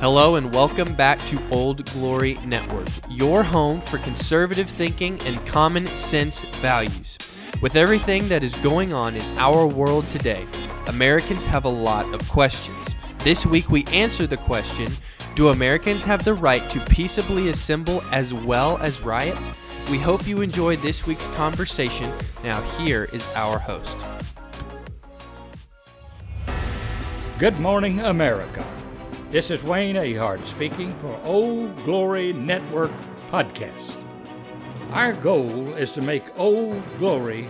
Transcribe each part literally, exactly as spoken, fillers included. Hello and welcome back to Old Glory Network, your home for conservative thinking and common sense values. With everything that is going on in our world today, Americans have a lot of questions. This week we answer the question, do Americans have the right to peaceably assemble as well as riot? We hope you enjoyed this week's conversation. Now here is our host. Good morning, America. This is Wayne Ahart speaking for Old Glory Network Podcast. Our goal is to make Old Glory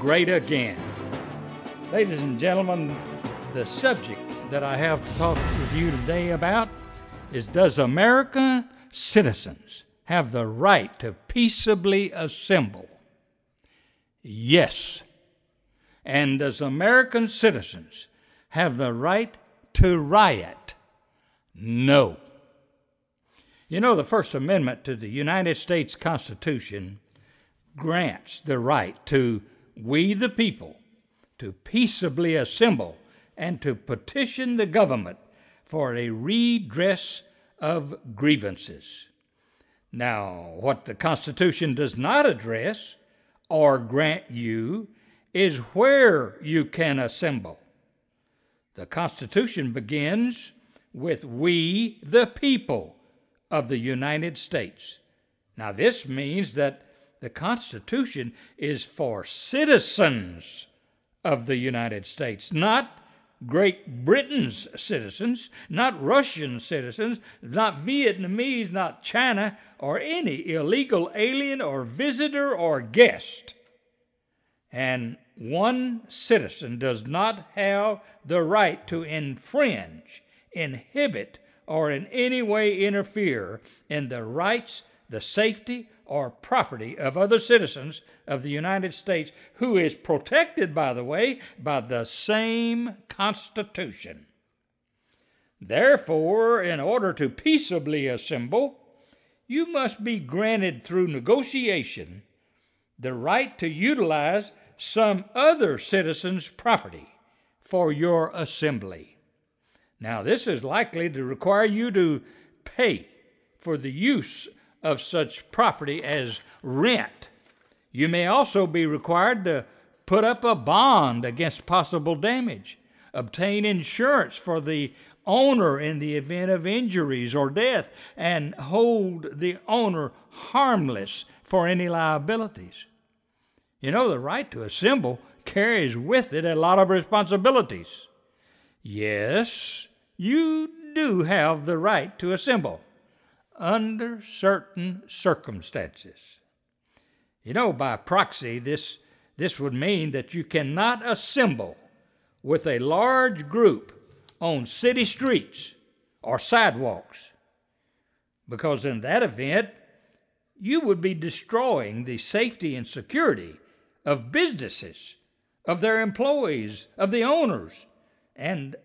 great again. Ladies and gentlemen, the subject that I have to talk with you today about is, does American citizens have the right to peaceably assemble? Yes. And does American citizens have the right to riot? No. You know, the First Amendment to the United States Constitution grants the right to we the people to peaceably assemble and to petition the government for a redress of grievances. Now, what the Constitution does not address or grant you is where you can assemble. The Constitution begins with we, the people of the United States. Now, this means that the Constitution is for citizens of the United States, not Great Britain's citizens, not Russian citizens, not Vietnamese, not China, or any illegal alien or visitor or guest. And one citizen does not have the right to infringe, inhibit, or in any way interfere in the rights, the safety, or property of other citizens of the United States, who is protected, by the way, by the same Constitution. Therefore, in order to peaceably assemble, you must be granted through negotiation the right to utilize some other citizen's property for your assembly. Now, this is likely to require you to pay for the use of such property as rent. You may also be required to put up a bond against possible damage, obtain insurance for the owner in the event of injuries or death, and hold the owner harmless for any liabilities. You know, the right to assemble carries with it a lot of responsibilities. Yes, you do have the right to assemble under certain circumstances. You know, by proxy, this, this would mean that you cannot assemble with a large group on city streets or sidewalks, because in that event, you would be destroying the safety and security of businesses, of their employees, of the owners, and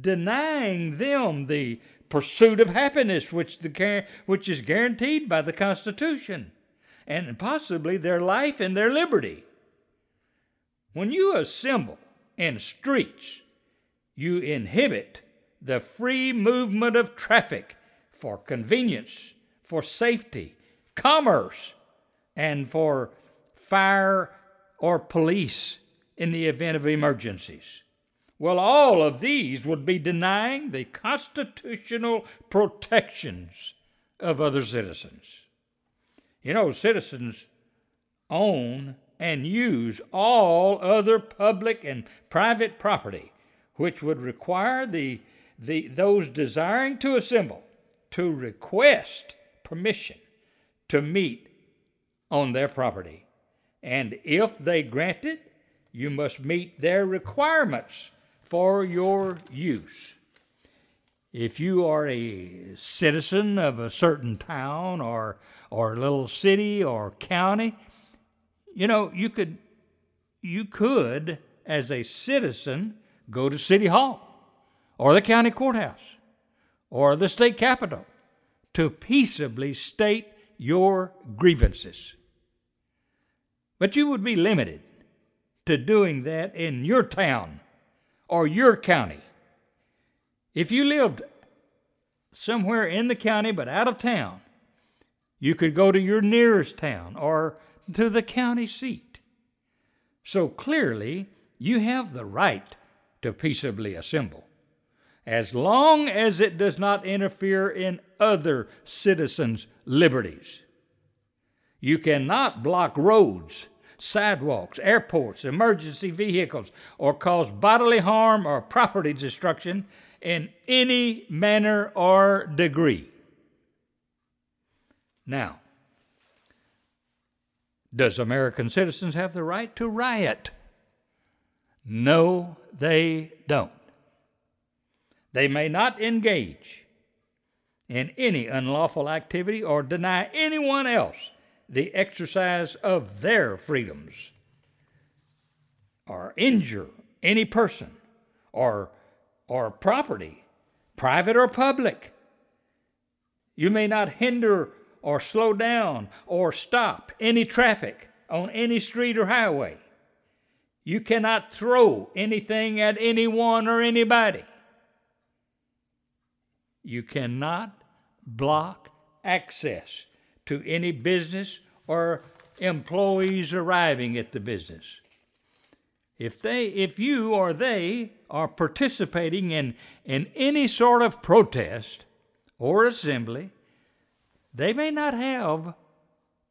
denying them the pursuit of happiness which the which is guaranteed by the Constitution, and possibly their life and their liberty. When you assemble in streets, you inhibit the free movement of traffic for convenience, for safety, commerce, and for fire or police in the event of emergencies. Well, all of these would be denying the constitutional protections of other citizens. You know, citizens own and use all other public and private property, which would require the, the those desiring to assemble to request permission to meet on their property. And if they grant it, you must meet their requirements for your use. If you are a citizen of a certain town or or little city or county, you know, you could you could as a citizen go to City Hall or the county courthouse or the state capitol to peaceably state your grievances. But you would be limited to doing that in your town or your county. If you lived somewhere in the county but out of town, you could go to your nearest town or to the county seat. So clearly, you have the right to peaceably assemble, as long as it does not interfere in other citizens' liberties. You cannot block roads, sidewalks, airports, emergency vehicles, or cause bodily harm or property destruction in any manner or degree. Now, does American citizens have the right to riot? No, they don't. They may not engage in any unlawful activity or deny anyone else the exercise of their freedoms, or injure any person or or property, private or public. You may not hinder or slow down or stop any traffic on any street or highway. You cannot throw anything at anyone or anybody. You cannot block access to any business or employees arriving at the business. If they, if you or they are participating in, in any sort of protest or assembly, they may not have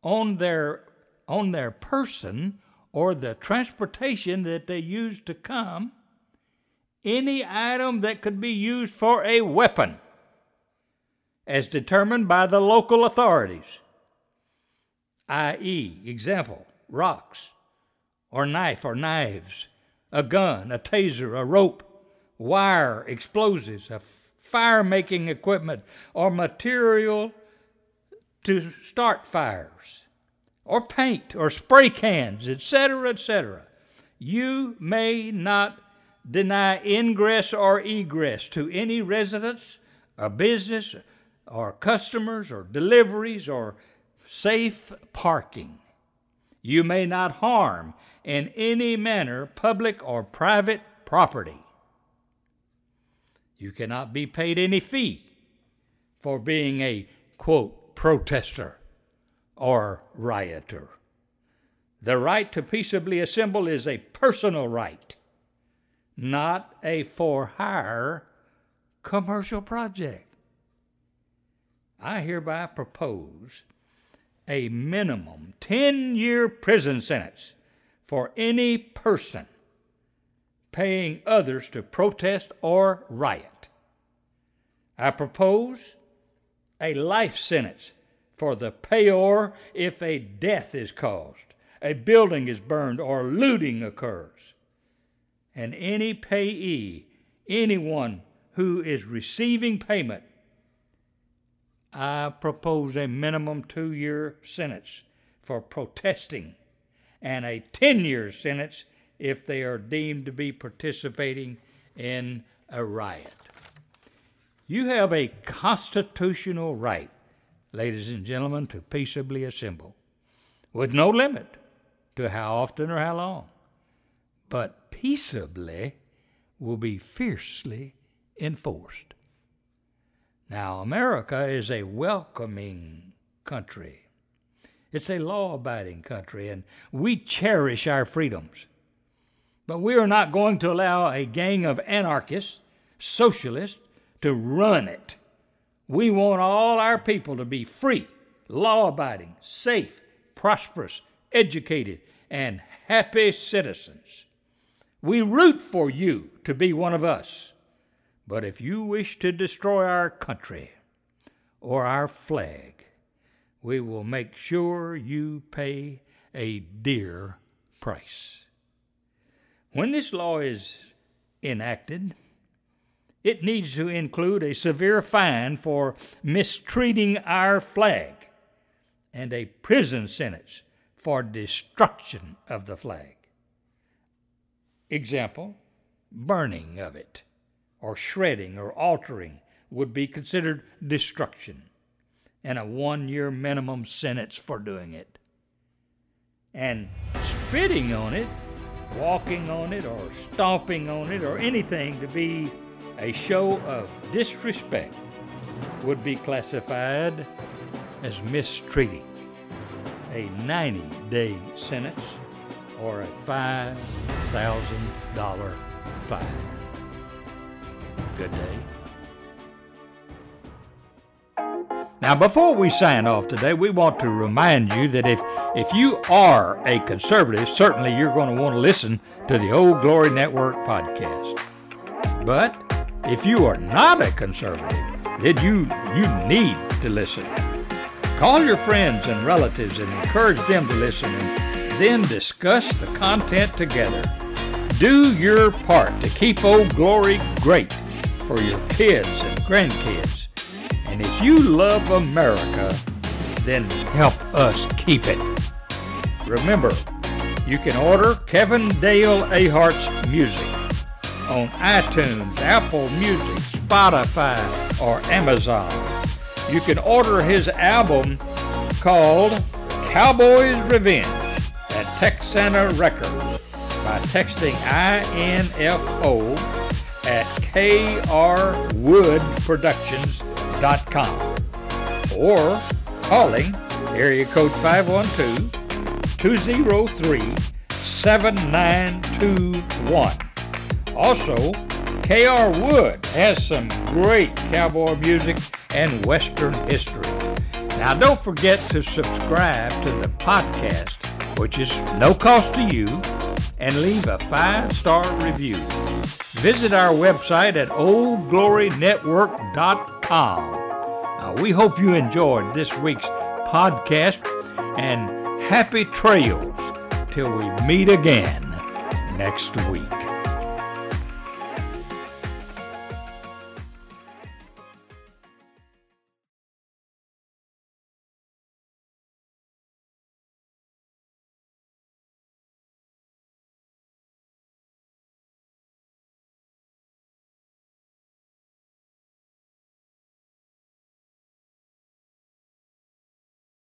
on their, on their person or the transportation that they use to come any item that could be used for a weapon, as determined by the local authorities, that is, example, rocks, or knife or knives, a gun, a taser, a rope, wire, explosives, a fire-making equipment, or material to start fires, or paint, or spray cans, et cetera, et cetera. You may not deny ingress or egress to any residence, a business, or customers, or deliveries, or safe parking. You may not harm in any manner public or private property. You cannot be paid any fee for being a, quote, protester or rioter. The right to peaceably assemble is a personal right, not a for-hire commercial project. I hereby propose a minimum ten-year prison sentence for any person paying others to protest or riot. I propose a life sentence for the payor if a death is caused, a building is burned, or looting occurs. And any payee, anyone who is receiving payment, I propose a minimum two-year sentence for protesting and a ten-year sentence if they are deemed to be participating in a riot. You have a constitutional right, ladies and gentlemen, to peaceably assemble with no limit to how often or how long. But peaceably will be fiercely enforced. Now, America is a welcoming country. It's a law-abiding country, and we cherish our freedoms. But we are not going to allow a gang of anarchists, socialists, to run it. We want all our people to be free, law-abiding, safe, prosperous, educated, and happy citizens. We root for you to be one of us. But if you wish to destroy our country or our flag, we will make sure you pay a dear price. When this law is enacted, it needs to include a severe fine for mistreating our flag and a prison sentence for destruction of the flag. Example, burning of it, or shredding or altering would be considered destruction, and a one-year minimum sentence for doing it. And spitting on it, walking on it, or stomping on it, or anything to be a show of disrespect would be classified as mistreating, a ninety-day sentence or a five thousand dollars fine. Good day. Now, before we sign off today, we want to remind you that if, if you are a conservative, certainly you're going to want to listen to the Old Glory Network podcast. But if you are not a conservative, then you, you need to listen. Call your friends and relatives and encourage them to listen, and then discuss the content together. Do your part to keep Old Glory great for your kids and grandkids. And if you love America, then help us keep it. Remember, you can order Kevin Dale Ahart's music on iTunes, Apple Music, Spotify, or Amazon. You can order his album called Cowboys Revenge at Texana Records by texting I N F O at K R Wood Productions. Com, or calling area code five one two, two oh three, seven nine two one. Also, K R. Wood has some great cowboy music and Western history. Now, don't forget to subscribe to the podcast, which is no cost to you, and leave a five-star review. Visit our website at old glory network dot com. Uh, we hope you enjoyed this week's podcast, and happy trails till we meet again next week.